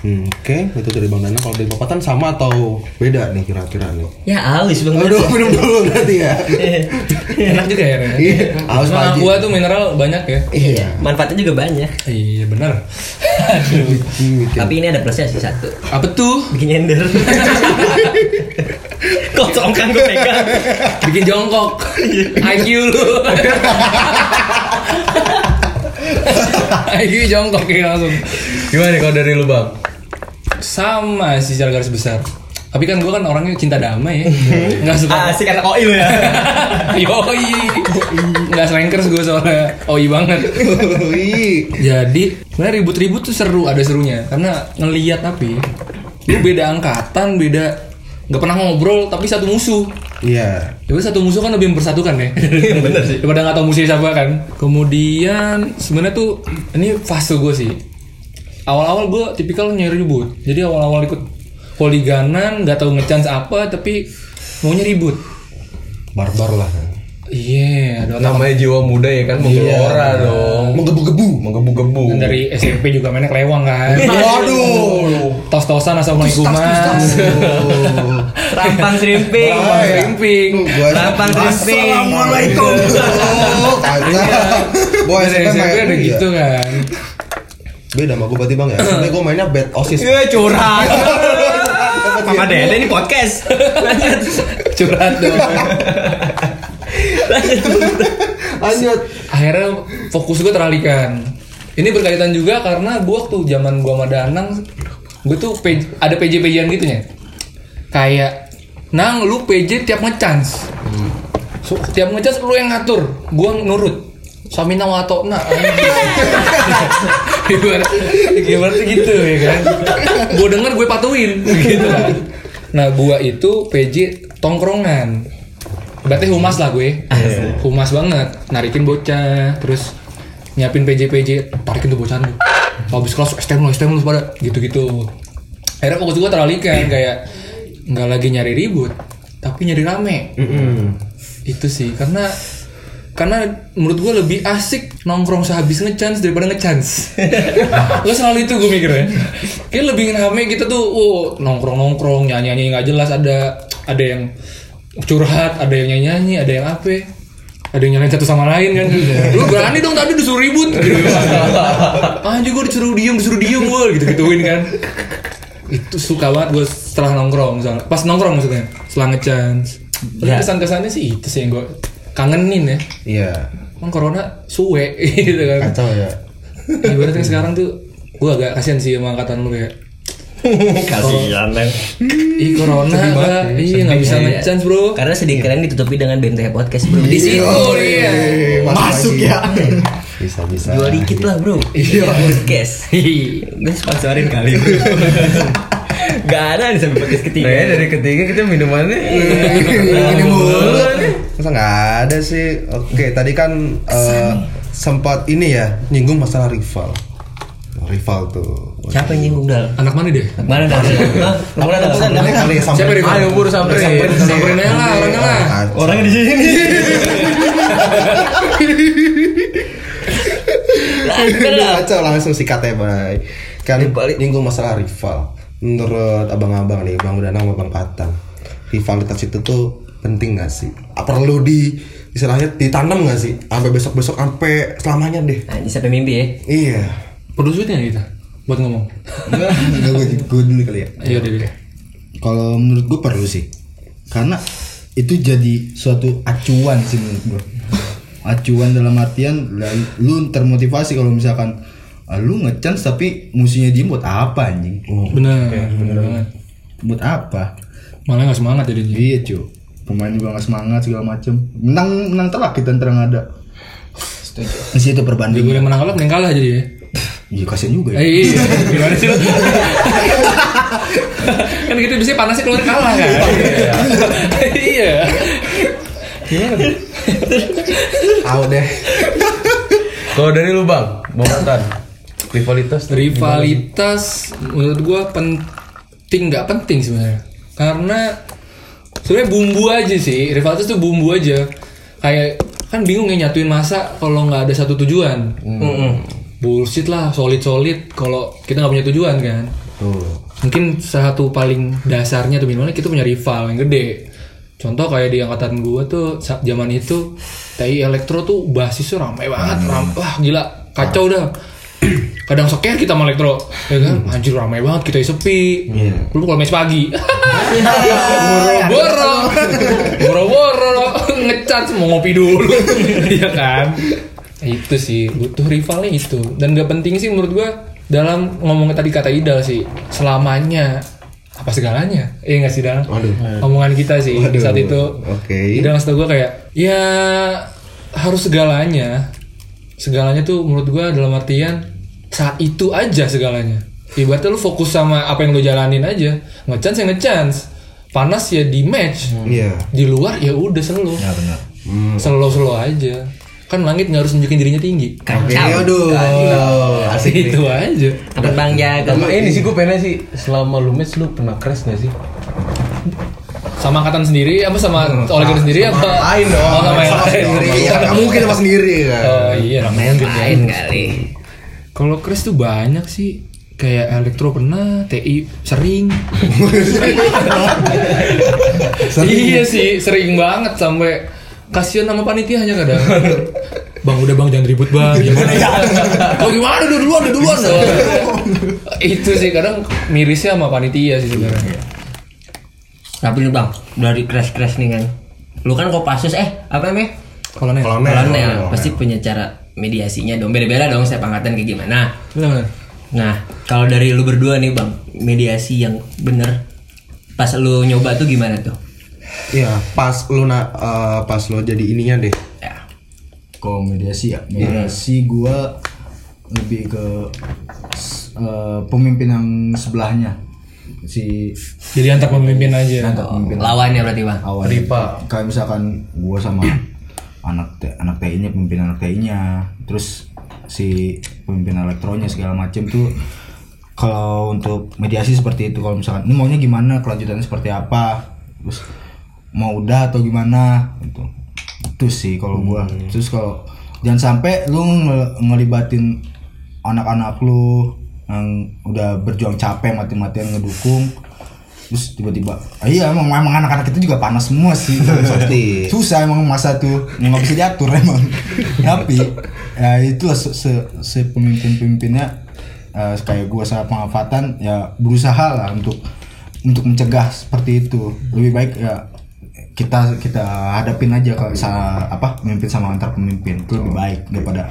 Oke, itu dari Bang Dana. Kalau dari Papatan sama atau beda nih kira-kira nih? Ya aus Bang. Aduh, minum dulu nanti ya. Enak juga ya. Iya. Aus banget. Gua tuh mineral banyak ya. Iya. Manfaatnya juga banyak. Iya, benar. Tapi ini ada plusnya sih satu. Apa tuh? Bikin nyender. Kosong kan gue pegang. Bikin jongkok. IQ lu. IQ jongkok kayak langsung. Gimana kalau dari lu Bang? Sama sih secara garis besar. Tapi kan gue kan orangnya cinta damai ya. Nggak suka asik anak OI ya. Yoi. Nggak slankers gue soalnya OI banget. Jadi sebenarnya ribut-ribut tuh seru, ada serunya. Karena ngelihat tapi lu beda angkatan, beda nggak pernah ngobrol tapi satu musuh. Iya. Tapi satu musuh kan lebih mempersatukan ya. Bener sih. Daripada nggak tahu musuhnya siapa kan. Kemudian sebenarnya tuh ini fase gue sih. Awal-awal gue tipikal nyari ribut. Jadi awal-awal ikut poliganan nggak tahu ngechance apa tapi maunya ribut. Barbar lah. Iya. Yeah, namanya jiwa muda ya kan, menggelora dong. Menggebu-gebu. Dan dari SMP juga mainnya kelewang kan. Waduh. Tos-tosan assalamualaikum. Rampang srimping. Assalamualaikum. Boy SMP ada gitu kan. Beda sama gue berarti Bang ya. Sebenernya gue mainnya bad osis. Iya curhat. Mama Dede ini podcast. Lanjut. Curhat dong. Lanjut. Akhirnya fokus gue teralihkan. Ini berkaitan juga karena gue waktu zaman gue sama Danang, gue tuh ada PJ-PJan gitu ya. Kayak Nang lu PJ tiap nge-chance. So, tiap nge-chance lu yang ngatur. Gue nurut. Samina watokna. Gimana sih gitu ya kan. Gue denger gue patuin gitu kan. Nah gue itu PJ tongkrongan. Berarti humas lah gue. Humas banget. Narikin bocah. Terus nyiapin PJ-PJ. Tarikin tuh bocah lu. Habis kelas STM lu pada gitu-gitu. Akhirnya fokus gue teralihkan. Kayak gak lagi nyari ribut tapi nyari rame. Itu sih karena menurut gue lebih asik nongkrong sehabis nge-chance daripada nge-chance. Gue selalu itu gue mikirnya. Kayak lebih rame kita tuh nongkrong-nongkrong, nyanyi-nyanyi gak jelas, ada yang curhat, ada yang nyanyi-nyanyi, ada yang apa. ada yang nyalain satu sama lain kan. Lu berani dong tadi disuruh ribut gitu. Anjir gue disuruh diem gue gitu-gituin kan. Itu suka banget gue setelah nongkrong misalnya. Pas nongkrong maksudnya, setelah nge-chance. Ya. Kesan-kesannya sih itu sih yang gue kangenin ya. Iya. Emang corona suwe gitu kan. Kacau ya. Ibaratnya sekarang tuh gue agak kasian sih sama angkatan lu ya. Kasihan kan. Ih corona enggak bisa nge-chance, bro. Karena sedikitnya ditutupi dengan BMTH podcast, bro. Di situ. Oh, iya. Masuk ya. Bisa. Jual dikit lah, bro. Iya, podcast. Gue sponsorin kali. Gak ada nih sampai podcast ketiga. Nah, dari ketiga kita minumannya masa gak ada sih. Oke, tadi kan sempat ini ya nyinggung masalah rival. Rival tuh. Siapa yang nyinggung Dal? Anak mana deh? Anak mana Dal? Siapa rival? Ayo buru samperin aja lah orangnya lah. Orangnya di sini. Kacau langsung sikat ya bay. Kali nyinggung masalah rival. Menurut abang-abang nih, Bang Danang sama Bang Patang, rivalitas itu tuh penting nggak sih? Perlu istilahnya ditanam nggak sih? Sampai besok-besok, sampai selamanya deh. Nah, sampai mimpi ya? Iya. Produksinya kita buat ngomong. Enggak, gue dulu kali ya. Iya deh. Kalau menurut gue perlu sih, karena itu jadi suatu acuan sih menurut gue. Acuan dalam artian lu termotivasi kalau misalkan lu nge-chance tapi musuhnya diem buat apa anjing? Oh, bener banget. Buat apa? Malah nggak semangat ya dia. Iya cuy. Pemain juga nggak semangat segala macem. Menang telak kita terang ada. Setuju. Masih itu perbandingan. Gue yang menang kalah, menang kalah jadi ya. Iya kasian juga ya. Iya, gimana sih lu? Kan kita biasanya panasnya keluar kalah kan? Iya. Gimana? Out deh. Kalau dari lu Bang, Bang Mantan, rivalitas menurut gue penting nggak penting sebenarnya. Karena sebenarnya bumbu aja sih, rivalitas tuh bumbu aja. Kayak kan bingung ya nyatuin masa kalau nggak ada satu tujuan. Bullshit lah, solid kalau kita nggak punya tujuan kan. Mungkin satu paling dasarnya tuh minimalnya kita punya rival yang gede. Contoh kayak di angkatan gue tuh zaman itu TI Elektro tuh basisnya ramai banget, wah gila kacau dah. Kadang seker kita sama Elektro, ya kan? Anjir ramai banget, kita sepi. Belum kalau match pagi, boro-boro ngecat mau ngopi dulu, ya kan? Itu sih butuh rivalnya itu, dan gak penting sih menurut gue dalam ngomong tadi kata Idal sih selamanya apa segalanya, iya nggak sih Idal? Omongan kita sih saat itu, Idal ngasih tau gue kayak ya harus segalanya tuh menurut gue dalam artian saat itu aja segalanya. Ibaratnya lu fokus sama apa yang lu jalanin aja, nge-chance, panas ya di match, di luar ya udah slow aja. Kan langit nggak harus nunjukin dirinya tinggi. Aduh, asik itu aja. Temen Bang Jaga. Ini sih gue pengen sih, selama lu match lu pernah crash nggak sih? Sama angkatan sendiri, apa sama oleh sendiri apa? Main dong. Oh, main. Gak mungkin sama sendiri kan. Oh iya, main kali. Kalau crash tuh banyak sih. Kayak Elektro pernah, TI sering. Iya sih, sering banget sampai kasian sama panitianya kadang. Bang udah bang jangan ribut bang. Gimana ya? Kau gimana duluan. Itu sih kadang mirisnya sama panitia sih sebenarnya. Tapi nih Bang, dari crash nih kan. Lu kan kopassus apa namanya? Kolonel. Pasti punya cara mediasinya dong. Beda-beda dong setiap angkatan kayak gimana. Benar. Nah, kalau dari lu berdua nih Bang, mediasi yang bener pas lu nyoba tuh gimana tuh? Iya, pas lo jadi ininya deh. Ya. Kalau mediasi gua lebih ke pemimpin yang sebelahnya. Jadi antar pemimpin aja. Lawannya berarti Bang. Ripa. Kayak misalkan gua sama anak TI-nya, pemimpin anak TI-nya, terus si pemimpin Elektronya segala macam tuh. Kalau untuk mediasi seperti itu, kalau misalkan ini maunya gimana, kelanjutannya seperti apa, terus mau udah atau gimana gitu. Itu sih kalau gua. Terus kalau jangan sampai lu ngelibatin anak-anak lu yang udah berjuang capek mati-matian ngedukung Terus tiba-tiba, iya emang anak-anak itu juga panas semua sih. Susah emang masa tuh, nggak bisa diatur emang. Tapi ya itulah sepemimpin-pemimpinnya kayak gua sama Pengafatan ya berusaha lah untuk mencegah seperti itu. Lebih baik ya kita hadapin aja kalau salah apa pemimpin sama antar pemimpin itu lebih baik daripada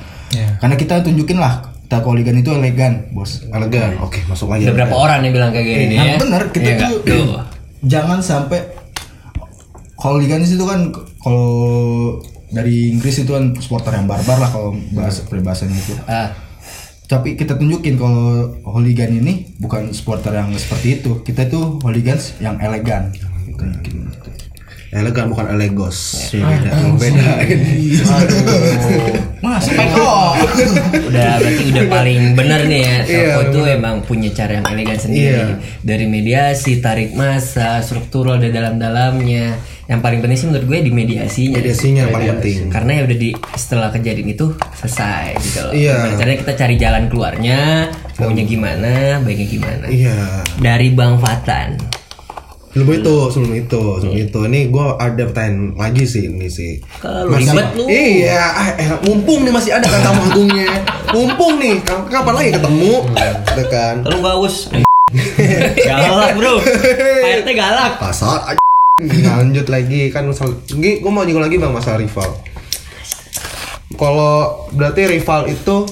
karena kita tunjukin lah. Kita oligan itu elegan, bos. Elegan. Oke, masuk aja. Ada berapa orang yang bilang kayak gini ya? Bener, kita tuh jangan sampai kalau oliganis itu kan kalau dari Inggris itu kan supporter yang barbar lah kalau bahasa peribahasanya itu. Tapi kita tunjukin kalau holigan ini bukan supporter yang seperti itu. Kita tuh holigans yang elegan. Elegan bukan elegos. Beda. Mas, peko. Udah berarti udah paling benar nih ya. Toko tuh emang punya cara yang elegan sendiri. Dari mediasi, tarik massa, struktural dan dalam-dalamnya. Yang paling penting sih menurut gue di mediasinya. Mediasinya yang paling penting. Karena ya udah setelah kejadian itu selesai gitu loh. Caranya kita cari jalan keluarnya, maunya gimana, baiknya gimana. Dari Bang Fatan. Sebelum itu. Ini gue ada pertanyaan lagi sih ini sih. Kalau ribet lu. Iya, mumpung nih masih ada kata manggungnya. Mumpung nih, kapan lagi ketemu? Gitu kan. Lu gaus. Galak, Bro. Pak RT galak. Pasar. Lanjut lagi kan gue mau nyinggung lagi Bang masalah rival. Kalau berarti rival itu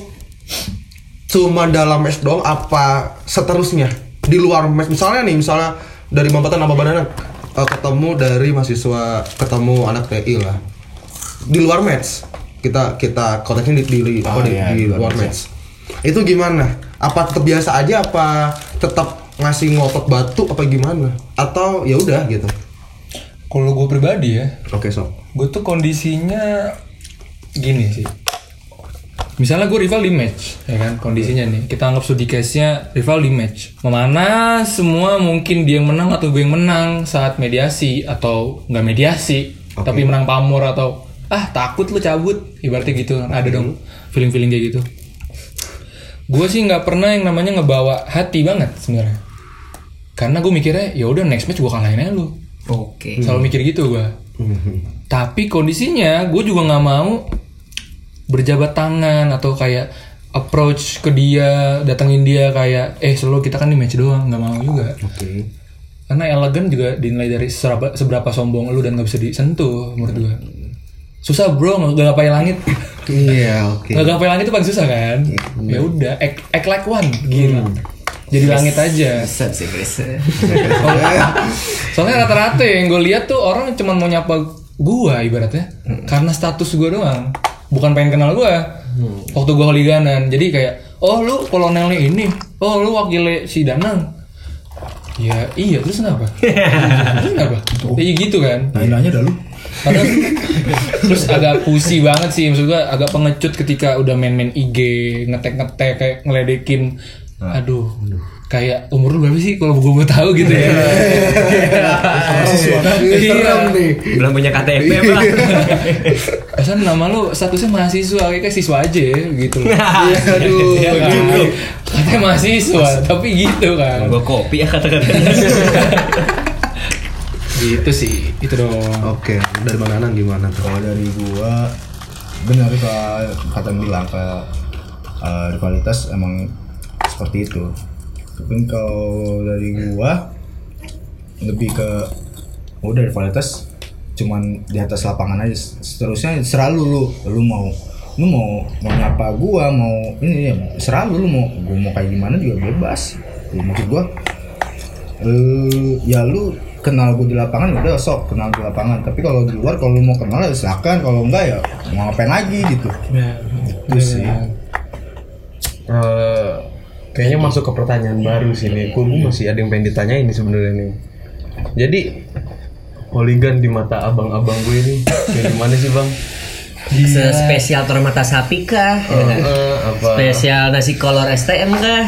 cuma dalam match doang apa seterusnya? Di luar match misalnya dari Mampatan apa Banana ketemu dari mahasiswa, ketemu anak TI lah di luar match, kita kontaknya di luar match ya. Itu gimana, apa tetap biasa aja, apa tetap ngasih ngotot batu apa gimana, atau ya udah gitu? Kalau gue pribadi ya, oke so gue tuh kondisinya gini sih, misalnya gue rival di match, ya kan kondisinya nih. Kita anggap studi case-nya rival di match. Mana semua mungkin dia yang menang atau gue yang menang saat mediasi atau nggak mediasi, tapi menang pamor atau takut lu cabut, ibaratnya gitu. Ada dong feeling-feeling kayak gitu. Gue sih nggak pernah yang namanya ngebawa hati banget sebenarnya. Karena gue mikirnya ya udah next match gue kalahin aja lu. Oke. Selalu mikir gitu gue. Tapi kondisinya gue juga nggak mau berjabat tangan atau kayak approach ke dia, datangin dia kayak selalu kita kan di match doang, nggak mau juga. Karena elegan juga dinilai dari seberapa sombong lu dan nggak bisa disentuh menurut gue. Susah bro, nggak gapai langit. Nggak gapai langit itu paling susah kan. Ya udah, act like one gitu. Jadi langit aja. Bisa sih guys. Soalnya rata-rata yang gue lihat tuh orang cuma mau nyapa gue ibaratnya karena status gue doang. Bukan pengen kenal gue. Waktu gue holiganan, jadi kayak lu kolonelnya ini, lu wakilnya si Danang. Ya iya, terus kenapa? Ya gitu kan. Nanya dah lu. Terus agak pusi banget sih, maksud gue agak pengecut ketika udah main IG, ngetek kayak ngeledekin. Aduh. Kayak umur lu berapa sih kalau gue mau tahu gitu ya. Belum punya KTP lah. Asal nama lu statusnya mahasiswa, kayak siswa aja gitu. Aduh, gitu. Katanya mahasiswa, tapi gitu kan. Gua kopi ya kata-kata. Gitu sih, itu dong. Oke, dari Bang Anang gimana? Kalau dari gua benar kata bilang kayak rivalitas emang seperti itu. Tapi kalau dari gua lebih ke dari kualitas cuman di atas lapangan aja, seterusnya selalu lu mau nyapa gua, mau ini ya, selalu lu mau gua mau kayak gimana juga bebas. Maksud gua ya lu kenal gua di lapangan udah sok kenal di lapangan, tapi kalau di luar kalau lu mau kenal ya silakan, kalau enggak ya mau ngapain lagi gitu. Itu sih. Kayaknya masuk ke pertanyaan baru sih nih. Gue masih ada yang pengen ditanyain nih sebenarnya nih. Jadi holigan di mata abang-abang gue nih kayak gimana sih bang? Spesial telur mata sapi kah? Spesial nasi kolor STM kah?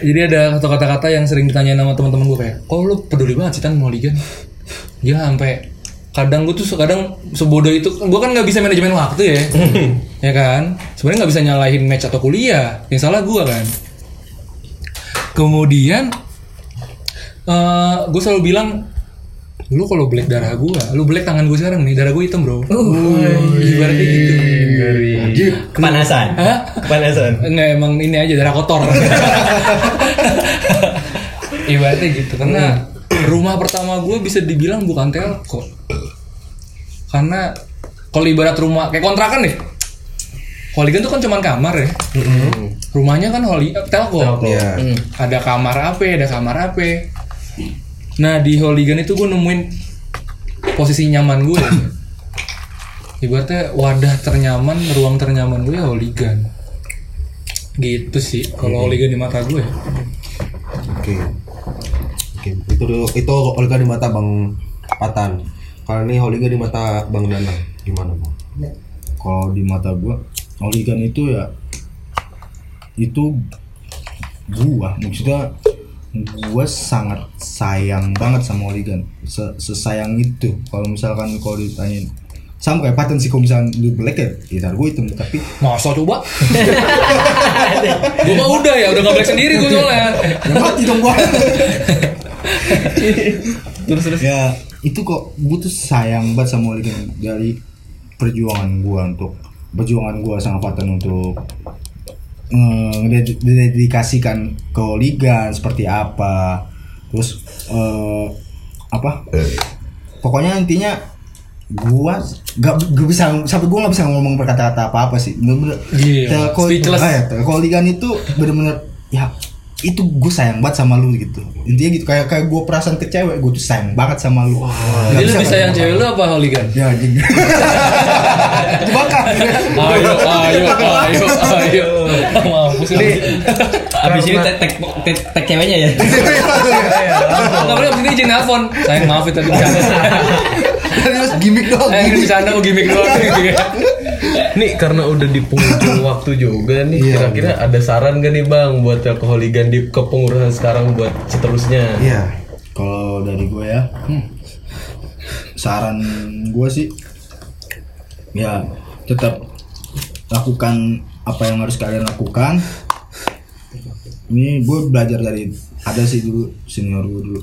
Jadi ada kata-kata yang sering ditanyain sama teman-teman gue kayak, lu peduli banget sih kan mau holigan? Gila sampai kadang gue tuh sebodoh itu, gue kan nggak bisa manajemen waktu ya, ya kan. Sebenarnya nggak bisa nyalahin match atau kuliah, yang salah gue kan. Kemudian gue selalu bilang, lu kalau black darah gue, lu black tangan gue sekarang nih, darah gue hitam bro. Ibaratnya gitu. Kepanasan. Kepanasan. Enggak, emang ini aja darah kotor. Ibaratnya gitu. Karena rumah pertama gue bisa dibilang bukan telko. Karena kalau ibarat rumah kayak kontrakan nih. Holigan tuh kan cuman kamar ya. Rumahnya kan telko. Yeah. Ada kamar apa, ada kamar apa. Nah di Holigan itu gue nemuin posisi nyaman gue. Ibaratnya wadah ternyaman, ruang ternyaman gue ya Holigan. Gitu sih kalau Holigan di mata gue. Oke. Itu Holigan di mata Bang Patan. Kalau ini Holigan di mata Bang Danang gimana Bang? Kalau di mata gue Holigan itu ya itu gua, maksudnya gua sangat sayang banget sama Holigan, sesayang itu. Kalau misalkan kalau ditanyain sama kayak Patan sih, kalau misalkan lu black ya gitar gua hitam, tapi masa coba gua mah udah gak black sendiri gua soalnya ya mati dong gua. terus ya itu kok gua tuh sayang banget sama Holigan dari perjuangan gua sama Patan untuk didedikasikan ke Holigan seperti apa, terus pokoknya intinya gua gak bisa, sampai gua gak bisa ngomong berkata-kata apa sih, bener-bener Holigan itu bener-bener ya itu gue sayang banget sama lu gitu, intinya gitu. Kayak gue perasaan ke cewek, gue tuh sayang banget sama lu. Jadi lu bisa sayang cewek lu apa Holigan? Ya gitu. Jebakan. Ayo. Mampus ini. Abis ini tag ceweknya ya. Enggak boleh abis ini izin nelfon. Sayang maaf ya tadi bercanda. Terus gimmick doang. Di sana mau gimmick doang. Nih karena udah di penghujung waktu juga nih, kira-kira ada saran gak nih Bang buat Holigan di kepengurusan sekarang buat seterusnya? Iya, kalau dari gue ya, saran gue sih ya tetap lakukan apa yang harus kalian lakukan. Ini gue belajar dari ada sih dulu senior gue dulu.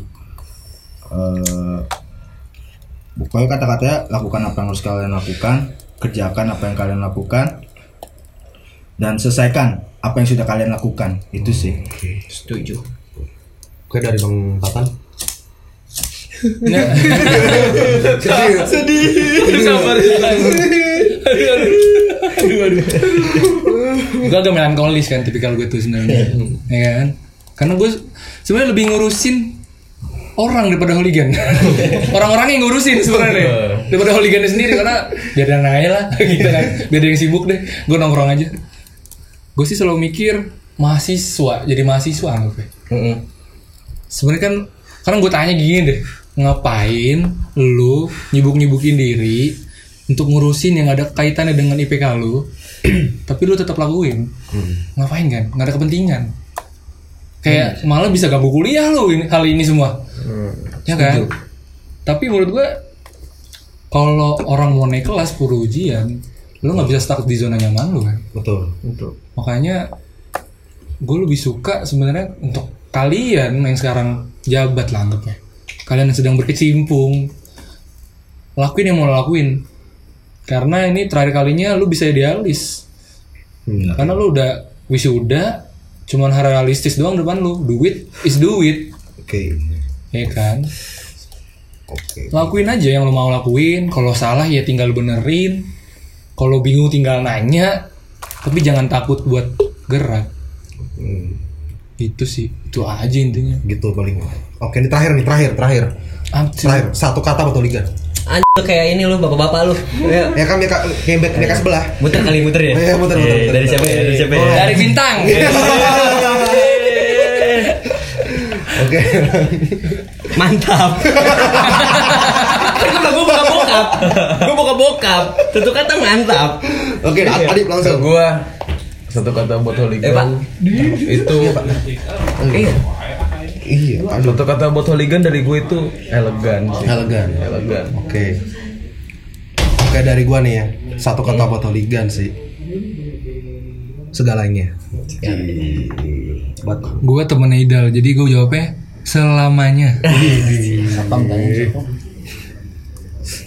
Pokoknya kata-katanya lakukan apa yang harus kalian lakukan, kerjakan apa yang kalian lakukan, dan selesaikan apa yang sudah kalian lakukan. Itu sih. Okay. Setuju. Oke, dari Bang Patan. Sedih. Sabar. Gue agak melankolis kan tipikal gue tuh sebenarnya. Ya kan? Karena gue sebenarnya lebih ngurusin orang daripada Holigan. Orang-orang yang ngurusin sebenarnya daripada Holigan sendiri, karena biar ada naik lah gitu kan. Biar ada yang sibuk deh. Gue nongkrong aja. Gue sih selalu mikir mahasiswa, jadi mahasiswa anggapnya. Sebenarnya kan karena gue tanya gini deh, ngapain lu nyibuk-nyibukin diri untuk ngurusin yang ada kaitannya dengan IPK lu, tapi lu tetap lakuin. Ngapain kan? Nggak ada kepentingan. Kayak malah bisa ganggu kuliah lo hal ini semua, ya kan? Betul. Tapi menurut gue kalau orang mau naik kelas puru ujian, lo nggak bisa stuck di zona nyaman lo kan? Betul. Makanya gue lebih suka sebenarnya untuk kalian yang sekarang jabat lah anggapnya, kalian yang sedang berkecimpung, lakuin yang mau lakuin, karena ini terakhir kalinya lo bisa idealis, karena lo udah wisuda. Cuman hal realistis doang depan lu. Duit is duit. Oke. Ya kan? Oke. Lakuin aja yang lu mau lakuin. Kalau salah ya tinggal benerin. Kalau bingung tinggal nanya. Tapi jangan takut buat gerak. Itu sih. Itu aja intinya. Gitu paling. Oke, ini terakhir. Terakhir. Satu kata buat Holigan. Anjir kayak ini lu bapak-bapak lu. Ya kan mereka sebelah. Muter ya? Iya, muter. Dari siapa ya? Dari bintang. Oke. Mantap. Kan gua bokap. Tentu kata mantap. Oke, Adip langsung. Gua satu kata buat Holigan. Itu iya, satu kata buat Holigan dari gue itu elegan sih. Elegan. Oke, dari gue nih ya. Satu kata buat Holigan sih. Segalanya. Buat gue temen Idal. Jadi gue jawabnya selamanya.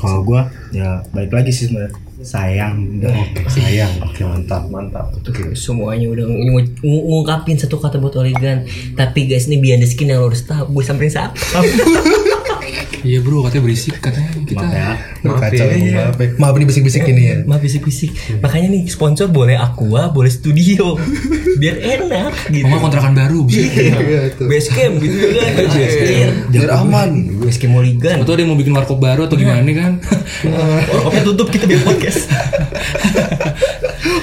Kalau gue ya balik lagi sih sebenarnya sayang, udah sayang, oke mantap. Betul. Semuanya udah ngungkapin satu kata buat Oligan. Tapi guys ini behind the skin yang lo harus tahu. Gue samperin siapa? Iya bro katanya berisik katanya kita. Maaf nih bisik-bisik ini ya. Maaf bisik-bisik. Makanya nih sponsor boleh Aqua, boleh studio. Biar enak gitu. Mama kontrakan baru bisa. Basecamp gitu kan. Biar aman. Basecamp Oligan. Atau dia mau bikin warkop baru atau gimana nih kan. Warkopnya tutup kita bikin podcast.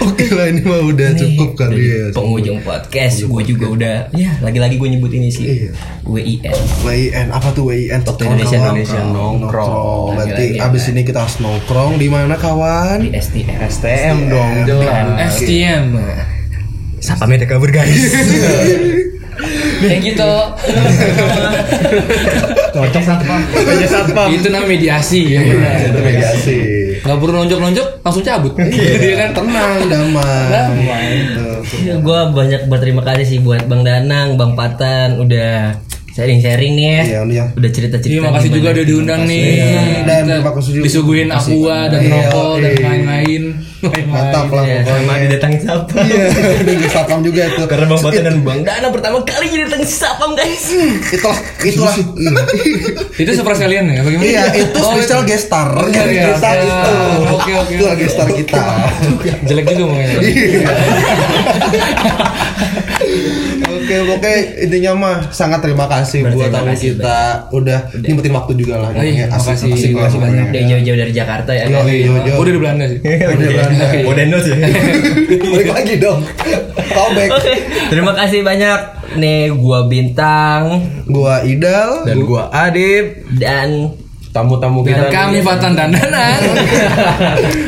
Oke lah ini mah udah cukup kali ya. Penghujung podcast gue juga udah. Ya lagi-lagi gue nyebut ini sih. WIN apa tuh WIN? Indonesia nongkrong. Berarti abis ini kita harus nongkrong di mana kawan? Di STM dong. STM. Siapa yang ada kabar guys? Kayak gitu. Cocok satpam. Banyak satpam. Itu namanya mediasi ya. Mediasi. Gak perlu nonjok-nonjok, langsung cabut. Dia kan tenang, damai. Ya gue banyak berterima kasih sih buat Bang Danang, Bang Patan udah sharing-sharing nih ya. Iya. Udah cerita-cerita. Terima kasih juga udah diundang nih. Dan disuguhin aqua dan rokok dan lain-lain. Mantap lah pokoknya. Ada datangin Sapam. Iya, ada Sapam juga itu. Karena Bang Batan dan Bang Dana pertama kali datang Sapam guys. Itulah. Itu surprise kalian ya bagaimana? Iya, itu special guest star. Guest star itu. Oke. Itu guest star kita. Jelek juga ngomongnya. Oke, intinya mah sangat terima kasih buat tamu kita udah nyempetin waktu juga lah. Makasih banyak. Udah jauh-jauh dari Jakarta ya. Udah di Belanda sih. Udah Indo sih. Balik lagi dong. Tobek. Terima kasih banyak. Nih gua Bintang, gua Idal, dan gua Adib dan tamu-tamu kita. Dan kami Fatan dan Danang.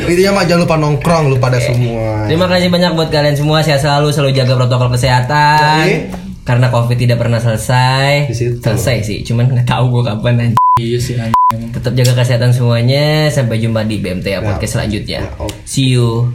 Intinya mah jangan lupa nongkrong lu pada semua. Terima kasih banyak buat kalian semua. Sehat selalu jaga protokol kesehatan. Karena Covid tidak pernah selesai. Selesai sih, cuman enggak tahu gua kapan aja. Iya sih anjing. Tetap jaga kesehatan semuanya. Sampai jumpa di BMTA podcast selanjutnya. See you.